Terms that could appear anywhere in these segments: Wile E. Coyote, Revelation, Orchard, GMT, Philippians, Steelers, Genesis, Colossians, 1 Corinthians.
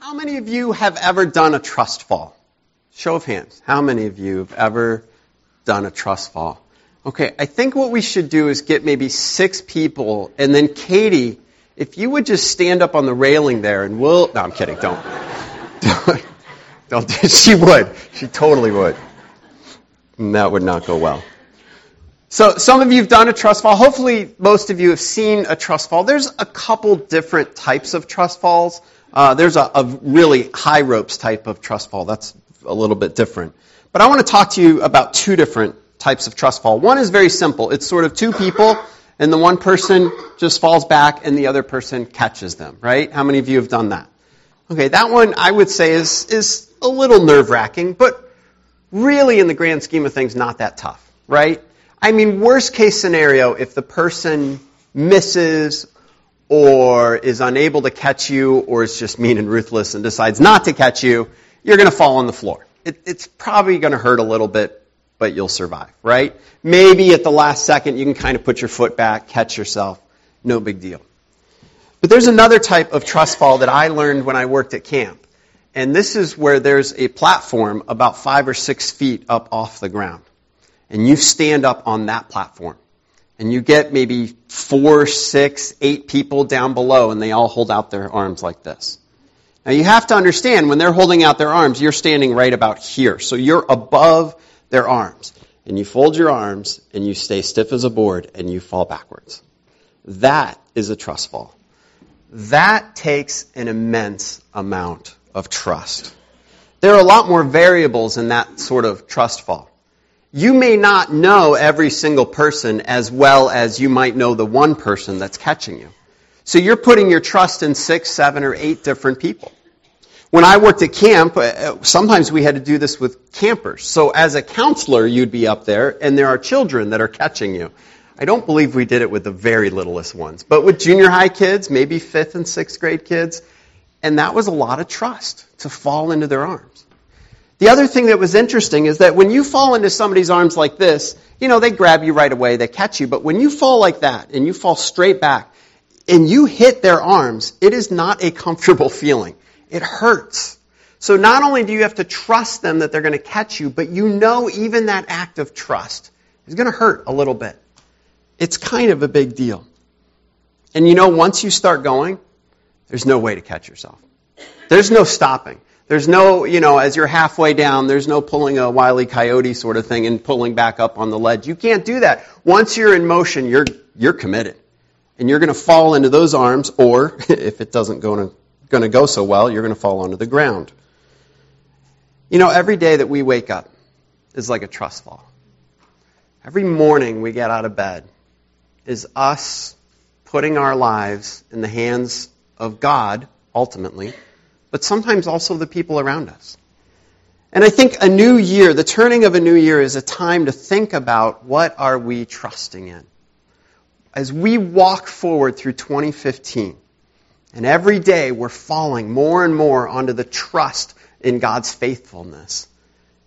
How many of you have ever done a trust fall? Show of hands. How many of you have ever done a trust fall? Okay, I think what we should do is get maybe 6 people, and then Katie, if you would just stand up on the railing there, and we'll... No, I'm kidding, don't. Don't. She would. She totally would. And that would not go well. So some of you have done a trust fall. Hopefully most of you have seen a trust fall. There's a couple different types of trust falls. There's a really high ropes type of trust fall. That's a little bit different. But I want to talk to you about 2 different types of trust fall. One is very simple. It's sort of 2 people, and the one person just falls back, and the other person catches them, right? How many of you have done that? Okay, that one I would say is a little nerve-wracking, but really in the grand scheme of things, not that tough, right? I mean, worst case scenario, if the person misses or is unable to catch you, or is just mean and ruthless and decides not to catch you, you're going to fall on the floor. It's probably going to hurt a little bit, but you'll survive, right? Maybe at the last second, you can kind of put your foot back, catch yourself, no big deal. But there's another type of trust fall that I learned when I worked at camp, and this is where there's a platform about 5 or 6 feet up off the ground, and you stand up on that platform. And you get maybe 4, 6, 8 people down below, and they all hold out their arms like this. Now, you have to understand, when they're holding out their arms, you're standing right about here. So you're above their arms. And you fold your arms, and you stay stiff as a board, and you fall backwards. That is a trust fall. That takes an immense amount of trust. There are a lot more variables in that sort of trust fall. You may not know every single person as well as you might know the one person that's catching you. So you're putting your trust in 6, 7, or 8 different people. When I worked at camp, sometimes we had to do this with campers. So as a counselor, you'd be up there, and there are children that are catching you. I don't believe we did it with the very littlest ones, but with junior high kids, maybe 5th and 6th grade kids, and that was a lot of trust to fall into their arms. The other thing that was interesting is that when you fall into somebody's arms like this, you know, they grab you right away, they catch you. But when you fall like that, and you fall straight back, and you hit their arms, it is not a comfortable feeling. It hurts. So not only do you have to trust them that they're going to catch you, but you know even that act of trust is going to hurt a little bit. It's kind of a big deal. And you know, once you start going, there's no way to catch yourself. There's no stopping. There's no, you know, as you're halfway down, there's no pulling a Wile E. Coyote sort of thing and pulling back up on the ledge. You can't do that. Once you're in motion, you're committed. And you're going to fall into those arms, or if it doesn't going to go so well, you're going to fall onto the ground. You know, every day that we wake up is like a trust fall. Every morning we get out of bed is us putting our lives in the hands of God, ultimately, but sometimes also the people around us. And I think a new year, the turning of a new year, is a time to think about what are we trusting in. As we walk forward through 2015, and every day we're falling more and more onto the trust in God's faithfulness,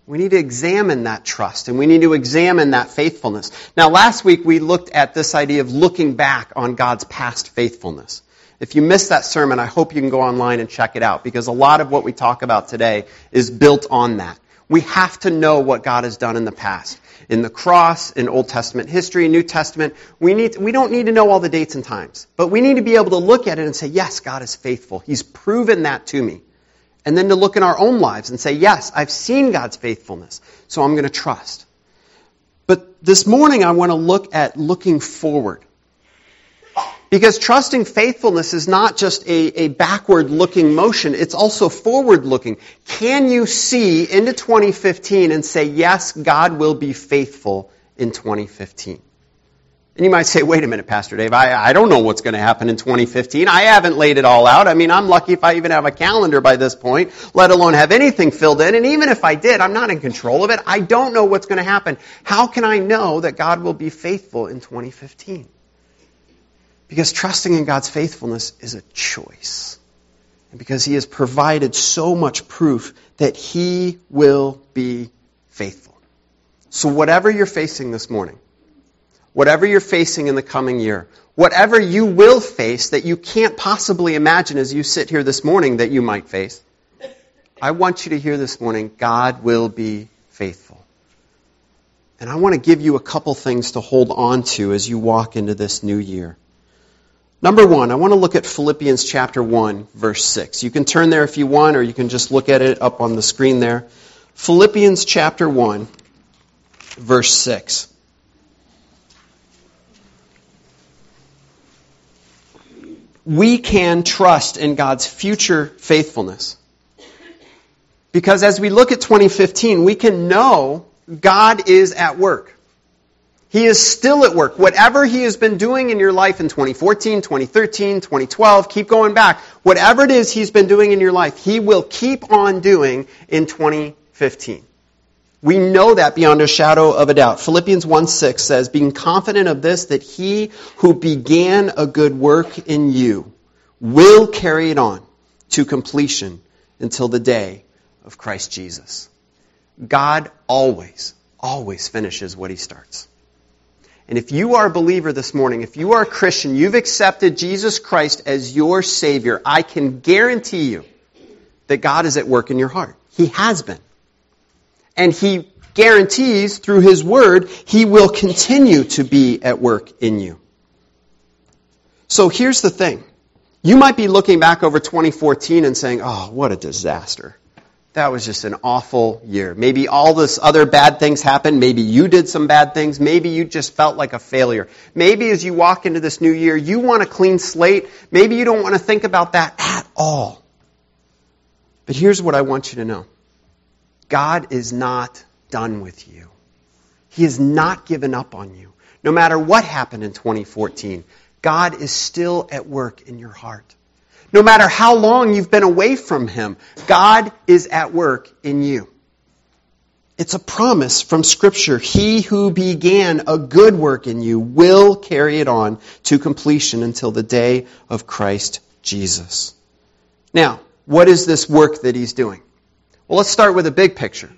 we need to examine that trust, and we need to examine that faithfulness. Now, last week we looked at this idea of looking back on God's past faithfulness. If you missed that sermon, I hope you can go online and check it out, because a lot of what we talk about today is built on that. We have to know what God has done in the past. In the cross, in Old Testament history, New Testament, we don't need to know all the dates and times, but we need to be able to look at it and say, yes, God is faithful. He's proven that to me. And then to look in our own lives and say, yes, I've seen God's faithfulness, so I'm going to trust. But this morning I want to look at looking forward. Because trusting faithfulness is not just a backward-looking motion, it's also forward-looking. Can you see into 2015 and say, yes, God will be faithful in 2015? And you might say, wait a minute, Pastor Dave, I don't know what's going to happen in 2015. I haven't laid it all out. I mean, I'm lucky if I even have a calendar by this point, let alone have anything filled in. And even if I did, I'm not in control of it. I don't know what's going to happen. How can I know that God will be faithful in 2015? Because trusting in God's faithfulness is a choice. And because He has provided so much proof that He will be faithful. So whatever you're facing this morning, whatever you're facing in the coming year, whatever you will face that you can't possibly imagine as you sit here this morning that you might face, I want you to hear this morning, God will be faithful. And I want to give you a couple things to hold on to as you walk into this new year. Number one, I want to look at Philippians chapter 1, verse 6. You can turn there if you want, or you can just look at it up on the screen there. Philippians chapter 1, verse 6. We can trust in God's future faithfulness. Because as we look at 2015, we can know God is at work. He is still at work. Whatever He has been doing in your life in 2014, 2013, 2012, keep going back. Whatever it is He's been doing in your life, He will keep on doing in 2015. We know that beyond a shadow of a doubt. Philippians 1:6 says, being confident of this, that He who began a good work in you will carry it on to completion until the day of Christ Jesus. God always, always finishes what He starts. And if you are a believer this morning, if you are a Christian, you've accepted Jesus Christ as your Savior, I can guarantee you that God is at work in your heart. He has been. And He guarantees through His Word, He will continue to be at work in you. So here's the thing. You might be looking back over 2014 and saying, oh, what a disaster. That was just an awful year. Maybe all this other bad things happened. Maybe you did some bad things. Maybe you just felt like a failure. Maybe as you walk into this new year, you want a clean slate. Maybe you don't want to think about that at all. But here's what I want you to know. God is not done with you. He has not given up on you. No matter what happened in 2014, God is still at work in your heart. No matter how long you've been away from Him, God is at work in you. It's a promise from Scripture. He who began a good work in you will carry it on to completion until the day of Christ Jesus. Now, what is this work that He's doing? Well, let's start with a big picture.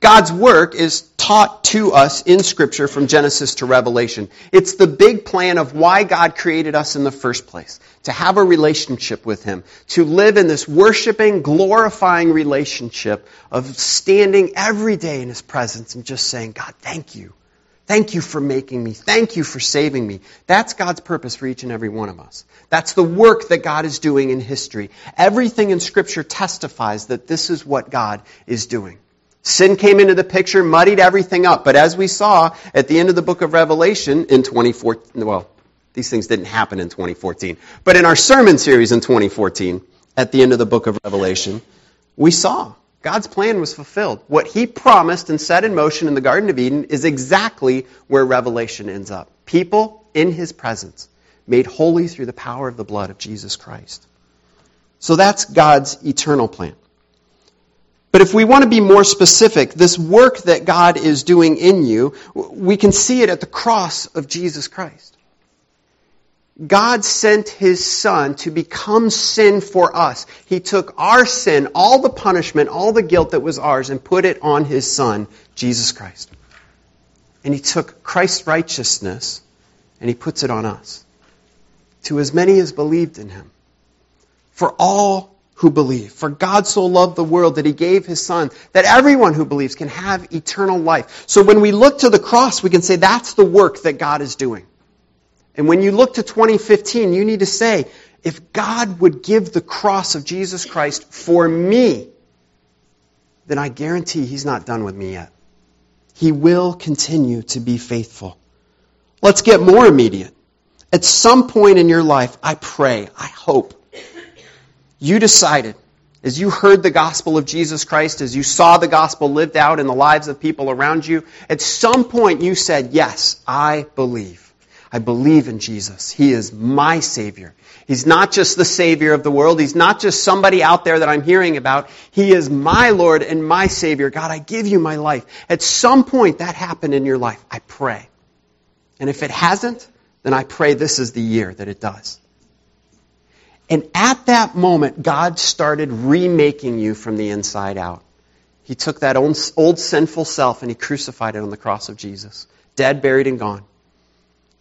God's work is taught to us in Scripture from Genesis to Revelation. It's the big plan of why God created us in the first place, to have a relationship with Him, to live in this worshiping, glorifying relationship of standing every day in His presence and just saying, God, thank you. Thank you for making me. Thank you for saving me. That's God's purpose for each and every one of us. That's the work that God is doing in history. Everything in Scripture testifies that this is what God is doing. Sin came into the picture, muddied everything up. But as we saw at the end of the book of Revelation in 2014, well, these things didn't happen in 2014. But in our sermon series in 2014, at the end of the book of Revelation, we saw God's plan was fulfilled. What He promised and set in motion in the Garden of Eden is exactly where Revelation ends up. People in His presence, made holy through the power of the blood of Jesus Christ. So that's God's eternal plan. But if we want to be more specific, this work that God is doing in you, we can see it at the cross of Jesus Christ. God sent His Son to become sin for us. He took our sin, all the punishment, all the guilt that was ours, and put it on His Son, Jesus Christ. And He took Christ's righteousness, and He puts it on us. To as many as believed in Him. For all who believe. For God so loved the world that He gave His Son, that everyone who believes can have eternal life. So when we look to the cross, we can say that's the work that God is doing. And when you look to 2015, you need to say, if God would give the cross of Jesus Christ for me, then I guarantee He's not done with me yet. He will continue to be faithful. Let's get more immediate. At some point in your life, I pray, I hope, you decided, as you heard the gospel of Jesus Christ, as you saw the gospel lived out in the lives of people around you, at some point you said, yes, I believe. I believe in Jesus. He is my Savior. He's not just the Savior of the world. He's not just somebody out there that I'm hearing about. He is my Lord and my Savior. God, I give you my life. At some point that happened in your life, I pray. And if it hasn't, then I pray this is the year that it does. And at that moment, God started remaking you from the inside out. He took that old sinful self and He crucified it on the cross of Jesus, dead, buried, and gone.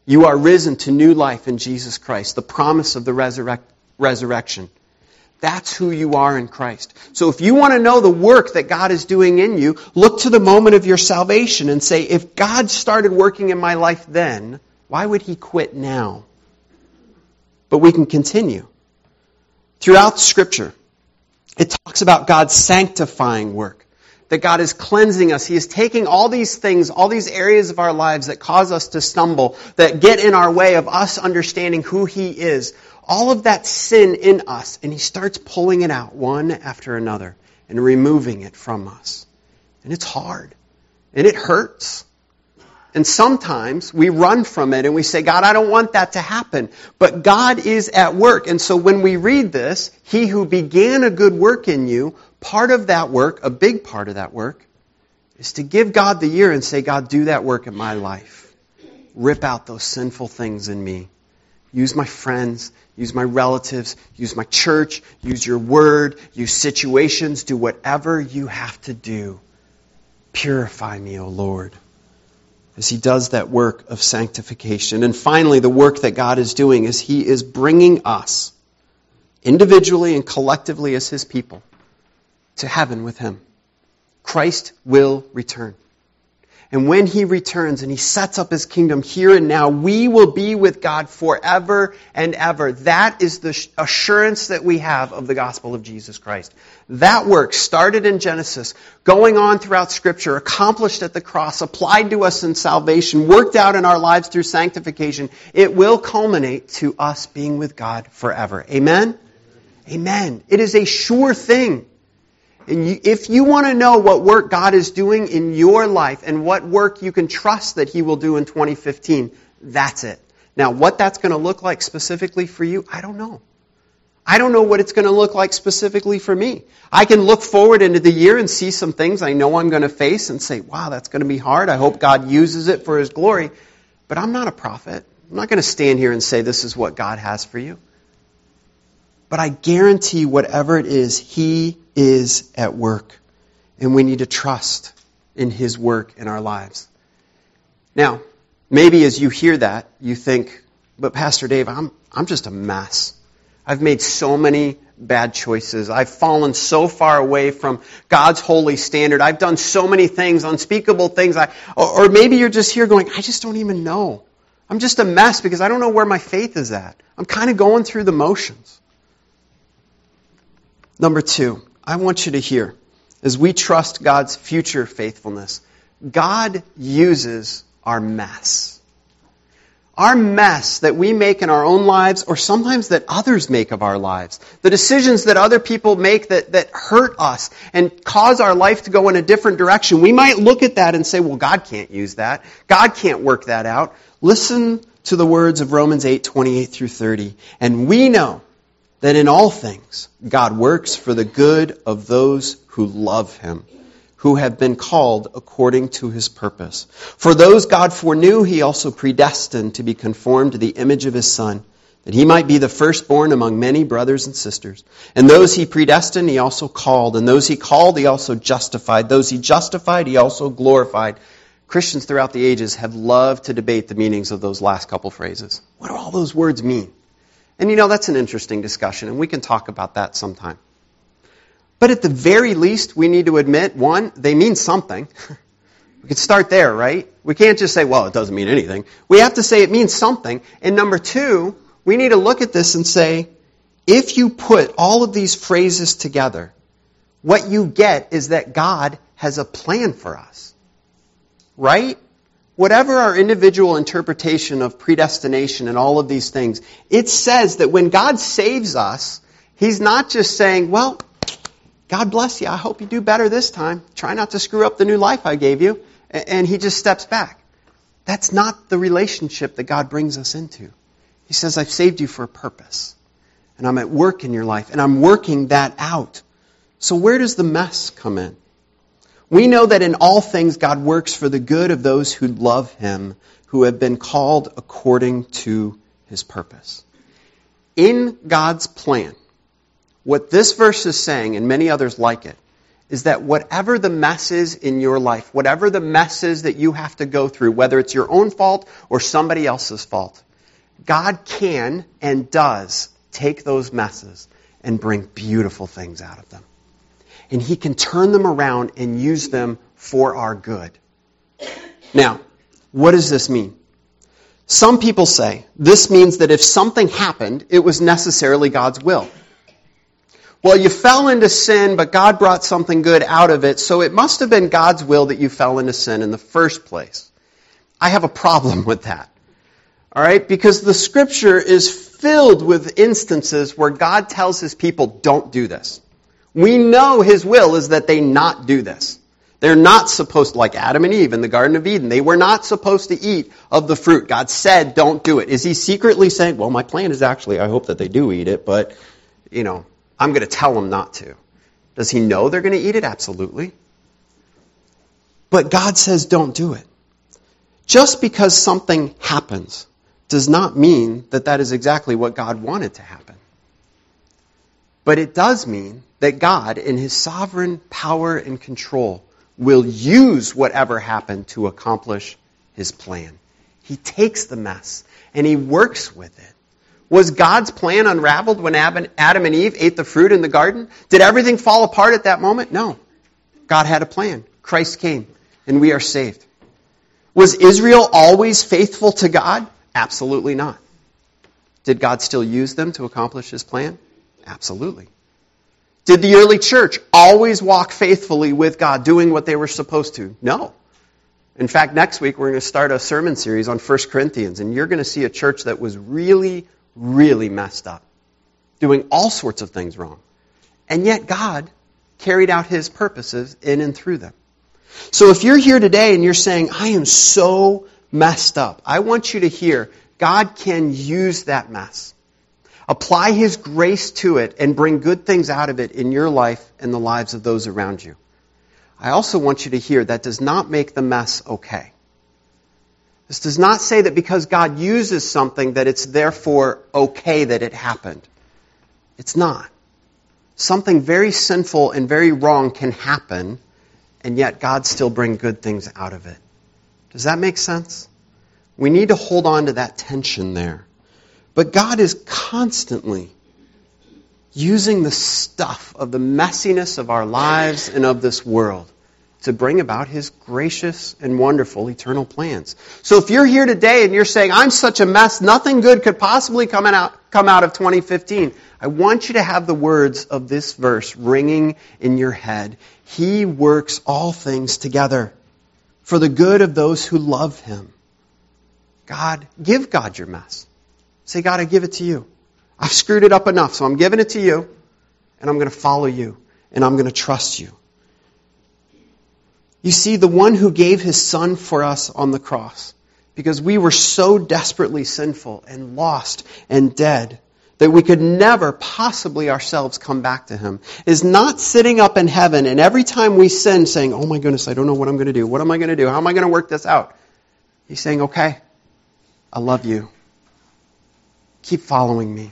You are risen to new life in Jesus Christ, the promise of the resurrection. That's who you are in Christ. So if you want to know the work that God is doing in you, look to the moment of your salvation and say, if God started working in my life then, why would he quit now? But we can continue. Throughout Scripture, it talks about God's sanctifying work, that God is cleansing us. He is taking all these things, all these areas of our lives that cause us to stumble, that get in our way of us understanding who he is. All of that sin in us, and he starts pulling it out one after another and removing it from us. And it's hard, and it hurts. And sometimes we run from it and we say, God, I don't want that to happen. But God is at work. And so when we read this, he who began a good work in you, part of that work, a big part of that work, is to give God the year and say, God, do that work in my life. Rip out those sinful things in me. Use my friends, use my relatives, use my church, use your word, use situations, do whatever you have to do. Purify me, O Lord. As he does that work of sanctification. And finally, the work that God is doing is he is bringing us, individually and collectively as his people, to heaven with him. Christ will return. And when he returns and he sets up his kingdom here and now, we will be with God forever and ever. That is the assurance that we have of the gospel of Jesus Christ. That work started in Genesis, going on throughout Scripture, accomplished at the cross, applied to us in salvation, worked out in our lives through sanctification. It will culminate to us being with God forever. Amen? Amen. It is a sure thing. And if you want to know what work God is doing in your life and what work you can trust that he will do in 2015, that's it. Now, what that's going to look like specifically for you, I don't know. I don't know what it's going to look like specifically for me. I can look forward into the year and see some things I know I'm going to face and say, wow, that's going to be hard. I hope God uses it for his glory. But I'm not a prophet. I'm not going to stand here and say this is what God has for you. But I guarantee whatever it is, he is at work. And we need to trust in his work in our lives. Now, maybe as you hear that, you think, but Pastor Dave, I'm just a mess. I've made so many bad choices. I've fallen so far away from God's holy standard. I've done so many things, unspeakable things. Or maybe you're just here going, I just don't even know. I'm just a mess because I don't know where my faith is at. I'm kind of going through the motions. Number two, I want you to hear, as we trust God's future faithfulness, God uses our mess. Our mess that we make in our own lives, or sometimes that others make of our lives. The decisions that other people make that hurt us and cause our life to go in a different direction. We might look at that and say, well, God can't use that. God can't work that out. Listen to the words of Romans 8:28 through 30. And we know that in all things, God works for the good of those who love him, who have been called according to his purpose. For those God foreknew, he also predestined to be conformed to the image of his Son, that he might be the firstborn among many brothers and sisters. And those he predestined, he also called. And those he called, he also justified. Those he justified, he also glorified. Christians throughout the ages have loved to debate the meanings of those last couple phrases. What do all those words mean? And that's an interesting discussion, and we can talk about that sometime. But at the very least, we need to admit, one, they mean something. We can start there, right? We can't just say, well, it doesn't mean anything. We have to say it means something. And number two, we need to look at this and say, if you put all of these phrases together, what you get is that God has a plan for us, right? Whatever our individual interpretation of predestination and all of these things, it says that when God saves us, he's not just saying, well, God bless you. I hope you do better this time. Try not to screw up the new life I gave you. And he just steps back. That's not the relationship that God brings us into. He says, I've saved you for a purpose. And I'm at work in your life. And I'm working that out. So where does the mess come in? We know that in all things God works for the good of those who love him, who have been called according to his purpose. In God's plan, what this verse is saying, and many others like it, is that whatever the mess is in your life, whatever the mess is that you have to go through, whether it's your own fault or somebody else's fault, God can and does take those messes and bring beautiful things out of them. And he can turn them around and use them for our good. Now, what does this mean? Some people say this means that if something happened, it was necessarily God's will. Well, you fell into sin, but God brought something good out of it, so it must have been God's will that you fell into sin in the first place. I have a problem with that. All right? Because the Scripture is filled with instances where God tells his people, don't do this. We know his will is that they not do this. They're not supposed, like Adam and Eve in the Garden of Eden, they were not supposed to eat of the fruit. God said, don't do it. Is he secretly saying, well, my plan is actually, I hope that they do eat it, but, you know, I'm going to tell them not to. Does he know they're going to eat it? Absolutely. But God says, don't do it. Just because something happens does not mean that that is exactly what God wanted to happen. But it does mean that God, in his sovereign power and control, will use whatever happened to accomplish his plan. He takes the mess and he works with it. Was God's plan unraveled when Adam and Eve ate the fruit in the garden? Did everything fall apart at that moment? No. God had a plan. Christ came and we are saved. Was Israel always faithful to God? Absolutely not. Did God still use them to accomplish his plan? Absolutely. Did the early church always walk faithfully with God, doing what they were supposed to? No. In fact, next week we're going to start a sermon series on 1 Corinthians, and you're going to see a church that was really, really messed up, doing all sorts of things wrong. And yet God carried out his purposes in and through them. So if you're here today and you're saying, I am so messed up, I want you to hear God can use that mess. Apply his grace to it and bring good things out of it in your life and the lives of those around you. I also want you to hear that does not make the mess okay. This does not say that because God uses something that it's therefore okay that it happened. It's not. Something very sinful and very wrong can happen, and yet God still brings good things out of it. Does that make sense? We need to hold on to that tension there. But God is constantly using the stuff of the messiness of our lives and of this world to bring about his gracious and wonderful eternal plans. So if you're here today and you're saying, I'm such a mess, nothing good could possibly come out of 2015, I want you to have the words of this verse ringing in your head. He works all things together for the good of those who love him. God, give God your mess. Say, God, I give it to you. I've screwed it up enough, so I'm giving it to you, and I'm going to follow you, and I'm going to trust you. You see, the one who gave his son for us on the cross, because we were so desperately sinful and lost and dead that we could never possibly ourselves come back to him, is not sitting up in heaven and every time we sin saying, oh my goodness, I don't know what I'm going to do. What am I going to do? How am I going to work this out? He's saying, okay, I love you. Keep following me.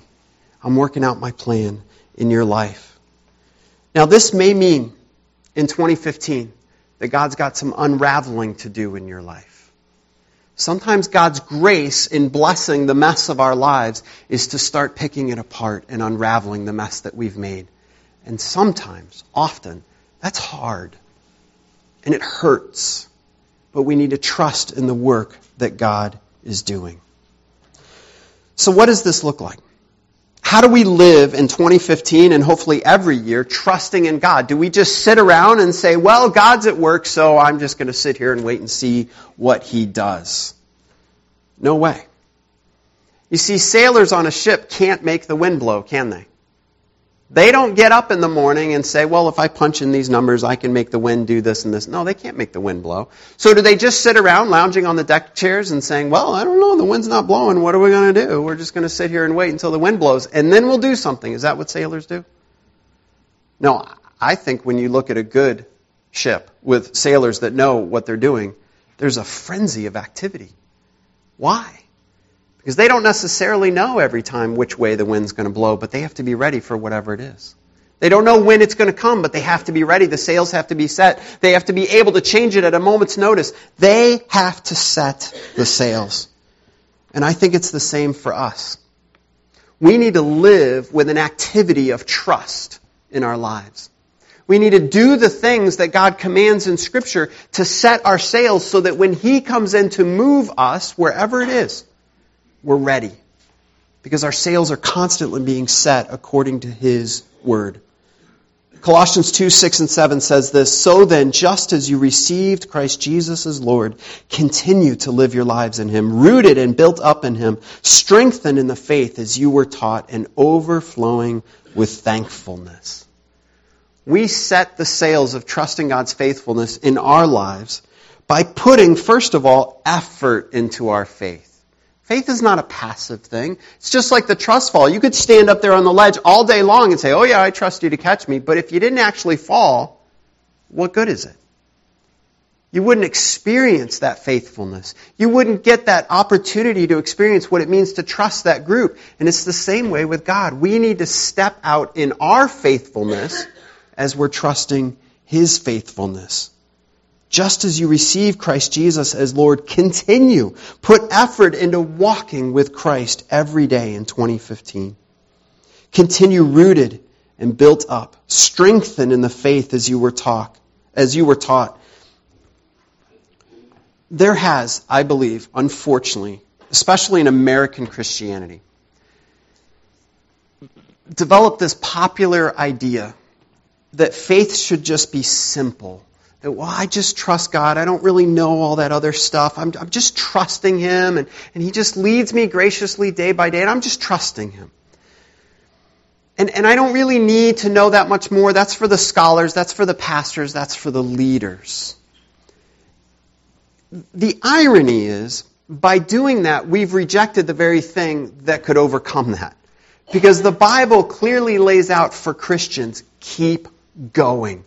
I'm working out my plan in your life. Now, this may mean in 2015 that God's got some unraveling to do in your life. Sometimes God's grace in blessing the mess of our lives is to start picking it apart and unraveling the mess that we've made. And sometimes, often, that's hard and it hurts. But we need to trust in the work that God is doing. So what does this look like? How do we live in 2015 and hopefully every year trusting in God? Do we just sit around and say, well, God's at work, so I'm just going to sit here and wait and see what he does? No way. You see, sailors on a ship can't make the wind blow, can they? They don't get up in the morning and say, well, if I punch in these numbers, I can make the wind do this and this. No, they can't make the wind blow. So do they just sit around lounging on the deck chairs and saying, well, I don't know, the wind's not blowing. What are we going to do? We're just going to sit here and wait until the wind blows, and then we'll do something. Is that what sailors do? No, I think when you look at a good ship with sailors that know what they're doing, there's a frenzy of activity. Why? Because they don't necessarily know every time which way the wind's going to blow, but they have to be ready for whatever it is. They don't know when it's going to come, but they have to be ready. The sails have to be set. They have to be able to change it at a moment's notice. They have to set the sails. And I think it's the same for us. We need to live with an activity of trust in our lives. We need to do the things that God commands in Scripture to set our sails so that when He comes in to move us, wherever it is, we're ready. Because our sails are constantly being set according to His word. Colossians 2, 6 and 7 says this, "So then, just as you received Christ Jesus as Lord, continue to live your lives in Him, rooted and built up in Him, strengthened in the faith as you were taught, and overflowing with thankfulness." We set the sails of trusting God's faithfulness in our lives by putting, first of all, effort into our faith. Faith is not a passive thing. It's just like the trust fall. You could stand up there on the ledge all day long and say, "Oh yeah, I trust you to catch me." But if you didn't actually fall, what good is it? You wouldn't experience that faithfulness. You wouldn't get that opportunity to experience what it means to trust that group. And it's the same way with God. We need to step out in our faithfulness as we're trusting His faithfulness. Just as you receive Christ Jesus as Lord, continue. Put effort into walking with Christ every day in 2015. Continue rooted and built up. Strengthen in the faith as you were taught. There has, I believe, unfortunately, especially in American Christianity, developed this popular idea that faith should just be simple. Well, I just trust God. I don't really know all that other stuff. I'm just trusting Him, and He just leads me graciously day by day, and I'm just trusting Him. And I don't really need to know that much more. That's for the scholars. That's for the pastors. That's for the leaders. The irony is, by doing that, we've rejected the very thing that could overcome that. Because the Bible clearly lays out for Christians, keep going.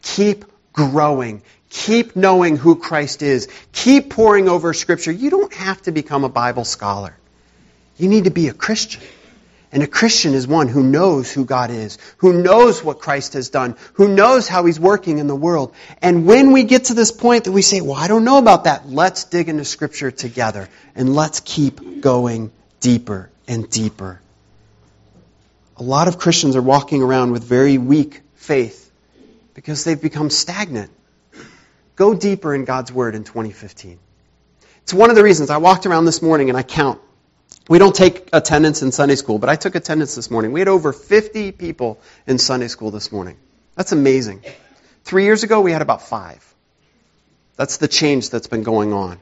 Keep growing. Keep knowing who Christ is. Keep poring over Scripture. You don't have to become a Bible scholar. You need to be a Christian. And a Christian is one who knows who God is, who knows what Christ has done, who knows how He's working in the world. And when we get to this point that we say, "Well, I don't know about that," let's dig into Scripture together and let's keep going deeper and deeper. A lot of Christians are walking around with very weak faith because they've become stagnant. Go deeper in God's Word in 2015. It's one of the reasons I walked around this morning and I count. We don't take attendance in Sunday school, but I took attendance this morning. We had over 50 people in Sunday school this morning. That's amazing. 3 years ago, we had about 5. That's the change that's been going on.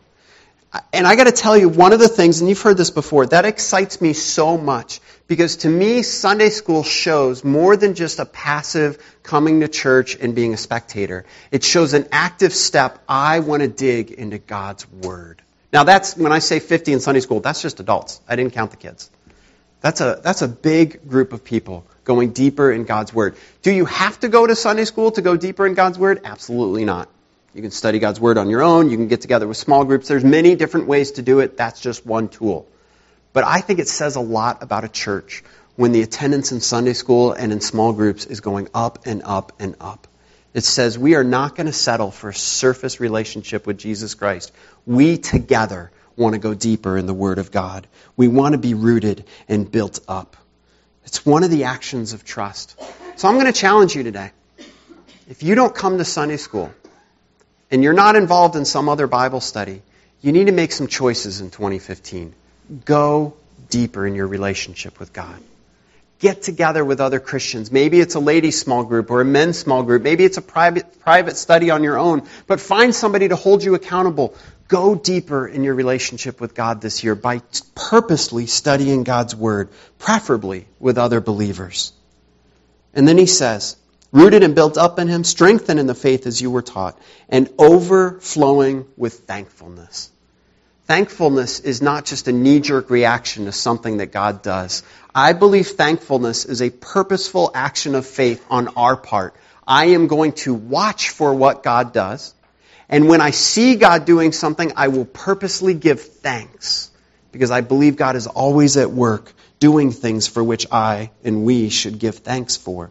And I got to tell you, one of the things, and you've heard this before, that excites me so much. Because to me, Sunday school shows more than just a passive coming to church and being a spectator. It shows an active step. I want to dig into God's Word. Now, that's when I say 50 in Sunday school, that's just adults. I didn't count the kids. That's a big group of people going deeper in God's Word. Do you have to go to Sunday school to go deeper in God's Word? Absolutely not. You can study God's Word on your own. You can get together with small groups. There's many different ways to do it. That's just one tool. But I think it says a lot about a church when the attendance in Sunday school and in small groups is going up and up and up. It says we are not going to settle for a surface relationship with Jesus Christ. We together want to go deeper in the Word of God. We want to be rooted and built up. It's one of the actions of trust. So I'm going to challenge you today. If you don't come to Sunday school, and you're not involved in some other Bible study, you need to make some choices in 2015. Go deeper in your relationship with God. Get together with other Christians. Maybe it's a ladies' small group or a men's small group. Maybe it's a private study on your own. But find somebody to hold you accountable. Go deeper in your relationship with God this year by purposely studying God's Word, preferably with other believers. And then he says, rooted and built up in Him, strengthened in the faith as you were taught, and overflowing with thankfulness. Thankfulness is not just a knee-jerk reaction to something that God does. I believe thankfulness is a purposeful action of faith on our part. I am going to watch for what God does, and when I see God doing something, I will purposely give thanks, because I believe God is always at work doing things for which we should give thanks for.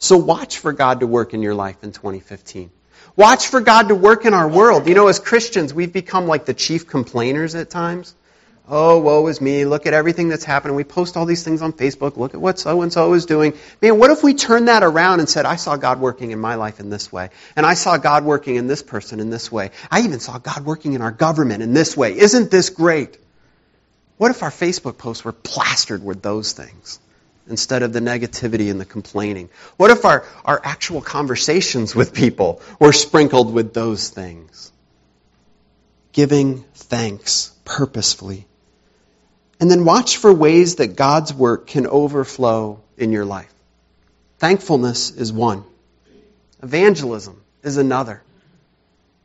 So watch for God to work in your life in 2015. Watch for God to work in our world. You know, as Christians, we've become like the chief complainers at times. Oh, woe is me. Look at everything that's happening. We post all these things on Facebook. Look at what so-and-so is doing. Man, what if we turned that around and said, I saw God working in my life in this way. And I saw God working in this person in this way. I even saw God working in our government in this way. Isn't this great? What if our Facebook posts were plastered with those things instead of the negativity and the complaining? What if our actual conversations with people were sprinkled with those things? Giving thanks purposefully. And then watch for ways that God's work can overflow in your life. Thankfulness is one. Evangelism is another.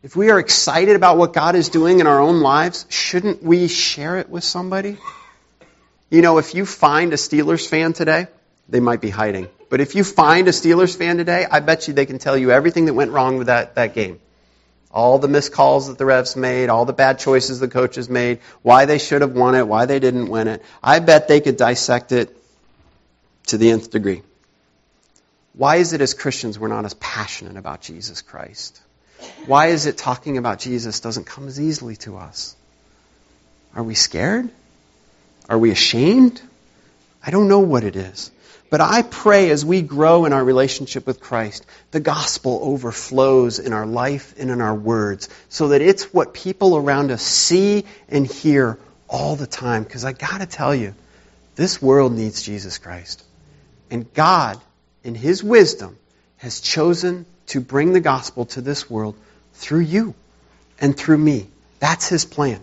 If we are excited about what God is doing in our own lives, shouldn't we share it with somebody? You know, if you find a Steelers fan today, they might be hiding. But if you find a Steelers fan today, I bet you they can tell you everything that went wrong with that game. All the missed calls that the refs made, all the bad choices the coaches made, why they should have won it, why they didn't win it. I bet they could dissect it to the nth degree. Why is it as Christians we're not as passionate about Jesus Christ? Why is it talking about Jesus doesn't come as easily to us? Are we scared? Are we ashamed? I don't know what it is. But I pray as we grow in our relationship with Christ, the gospel overflows in our life and in our words so that it's what people around us see and hear all the time. Because I got to tell you, this world needs Jesus Christ. And God, in His wisdom, has chosen to bring the gospel to this world through you and through me. That's His plan.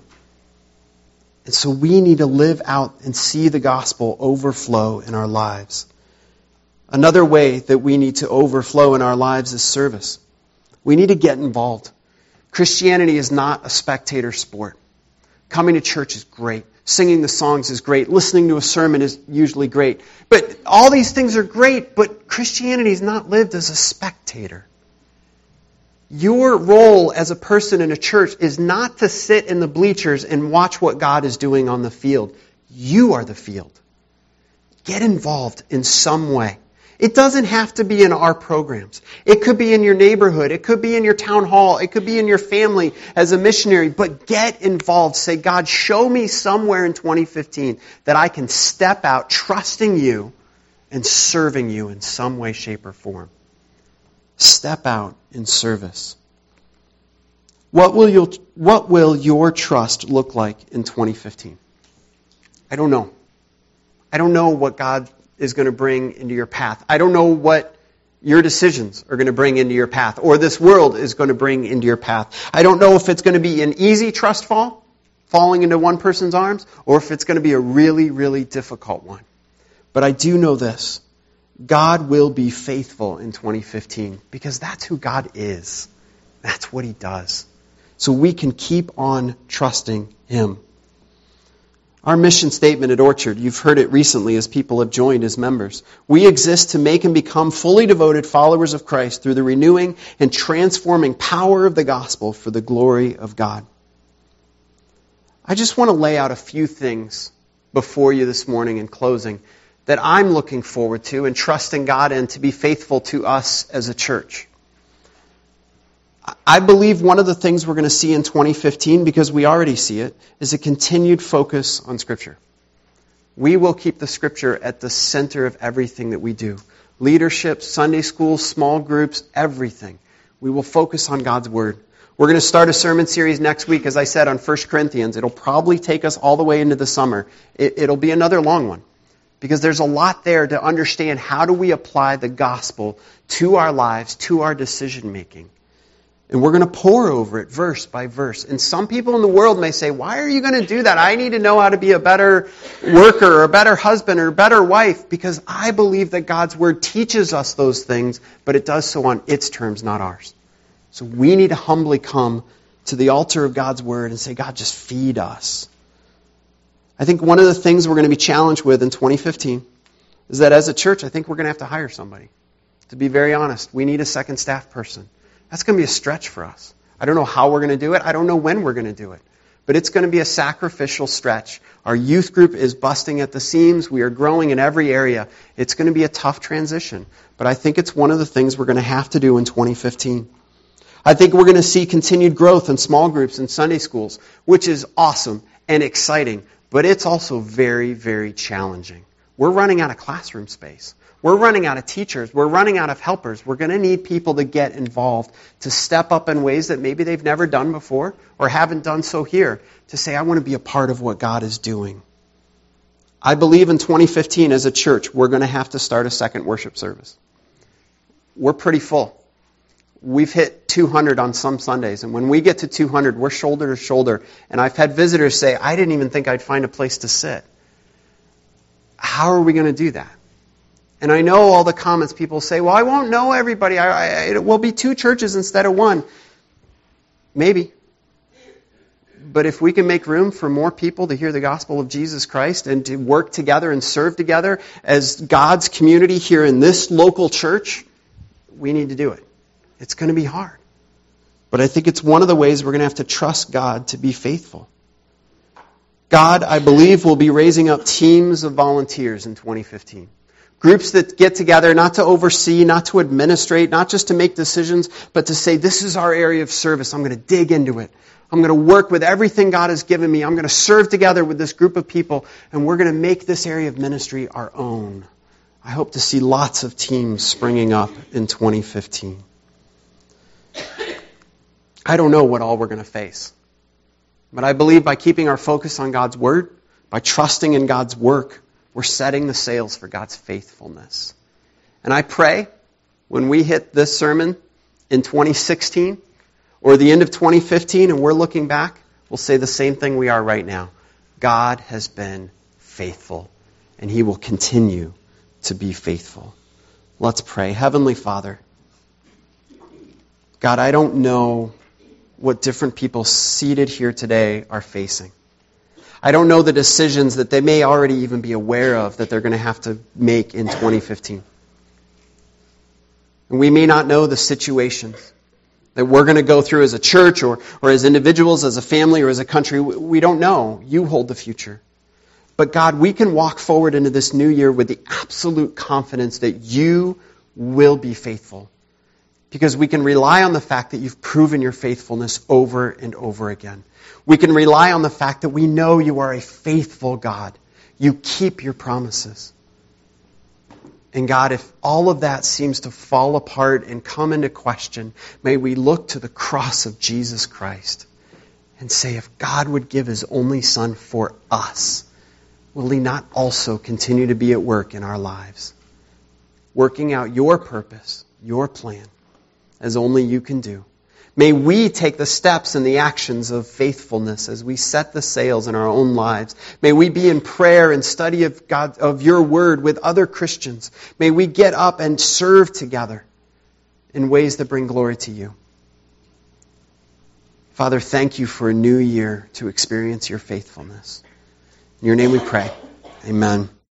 And so we need to live out and see the gospel overflow in our lives. Another way that we need to overflow in our lives is service. We need to get involved. Christianity is not a spectator sport. Coming to church is great. Singing the songs is great. Listening to a sermon is usually great. But all these things are great, but Christianity is not lived as a spectator. Your role as a person in a church is not to sit in the bleachers and watch what God is doing on the field. You are the field. Get involved in some way. It doesn't have to be in our programs. It could be in your neighborhood. It could be in your town hall. It could be in your family as a missionary. But get involved. Say, God, show me somewhere in 2015 that I can step out trusting you and serving you in some way, shape, or form. Step out in service. What will your trust look like in 2015? I don't know. I don't know what God is going to bring into your path. I don't know what your decisions are going to bring into your path or this world is going to bring into your path. I don't know if it's going to be an easy trust fall, falling into one person's arms, or if it's going to be a really, really difficult one. But I do know this. God will be faithful in 2015 because that's who God is. That's what He does. So we can keep on trusting Him. Our mission statement at Orchard, you've heard it recently as people have joined as members. We exist to make and become fully devoted followers of Christ through the renewing and transforming power of the gospel for the glory of God. I just want to lay out a few things before you this morning in closing that I'm looking forward to and trusting God in to be faithful to us as a church. I believe one of the things we're going to see in 2015, because we already see it, is a continued focus on Scripture. We will keep the Scripture at the center of everything that we do. Leadership, Sunday school, small groups, everything. We will focus on God's Word. We're going to start a sermon series next week, as I said, on 1 Corinthians. It'll probably take us all the way into the summer. It'll be another long one. Because there's a lot there to understand. How do we apply the gospel to our lives, to our decision-making? And we're going to pore over it verse by verse. And some people in the world may say, why are you going to do that? I need to know how to be a better worker or a better husband or a better wife. Because I believe that God's Word teaches us those things, but it does so on its terms, not ours. So we need to humbly come to the altar of God's Word and say, God, just feed us. I think one of the things we're going to be challenged with in 2015 is that as a church, I think we're going to have to hire somebody. To be very honest, we need a second staff person. That's going to be a stretch for us. I don't know how we're going to do it. I don't know when we're going to do it. But it's going to be a sacrificial stretch. Our youth group is busting at the seams. We are growing in every area. It's going to be a tough transition. But I think it's one of the things we're going to have to do in 2015. I think we're going to see continued growth in small groups and Sunday schools, which is awesome and exciting. But it's also very, very challenging. We're running out of classroom space. We're running out of teachers. We're running out of helpers. We're going to need people to get involved, to step up in ways that maybe they've never done before or haven't done so here, to say, I want to be a part of what God is doing. I believe in 2015 as a church, we're going to have to start a second worship service. We're pretty full. We've hit 200 on some Sundays, and when we get to 200, we're shoulder to shoulder. And I've had visitors say, I didn't even think I'd find a place to sit. How are we going to do that? And I know all the comments people say, well, I won't know everybody. It will be two churches instead of one. Maybe. But if we can make room for more people to hear the gospel of Jesus Christ and to work together and serve together as God's community here in this local church, we need to do it. It's going to be hard. But I think it's one of the ways we're going to have to trust God to be faithful. God, I believe, will be raising up teams of volunteers in 2015. Groups that get together not to oversee, not to administrate, not just to make decisions, but to say, this is our area of service. I'm going to dig into it. I'm going to work with everything God has given me. I'm going to serve together with this group of people, and we're going to make this area of ministry our own. I hope to see lots of teams springing up in 2015. I don't know what all we're going to face, but I believe by keeping our focus on God's Word, by trusting in God's work, we're setting the sails for God's faithfulness. And I pray when we hit this sermon in 2016 or the end of 2015 and we're looking back, we'll say the same thing we are right now. God has been faithful, and He will continue to be faithful. Let's pray. Heavenly Father, God, I don't know what different people seated here today are facing. I don't know the decisions that they may already even be aware of that they're going to have to make in 2015. And we may not know the situations that we're going to go through as a church or as individuals, as a family, or as a country. We don't know. You hold the future. But God, we can walk forward into this new year with the absolute confidence that You will be faithful, because we can rely on the fact that You've proven Your faithfulness over and over again. We can rely on the fact that we know You are a faithful God. You keep Your promises. And God, if all of that seems to fall apart and come into question, may we look to the cross of Jesus Christ and say, if God would give His only Son for us, will He not also continue to be at work in our lives, working out Your purpose, Your plan, as only You can do? May we take the steps and the actions of faithfulness as we set the sails in our own lives. May we be in prayer and study of God, of Your Word with other Christians. May we get up and serve together in ways that bring glory to You. Father, thank You for a new year to experience Your faithfulness. In Your name we pray. Amen.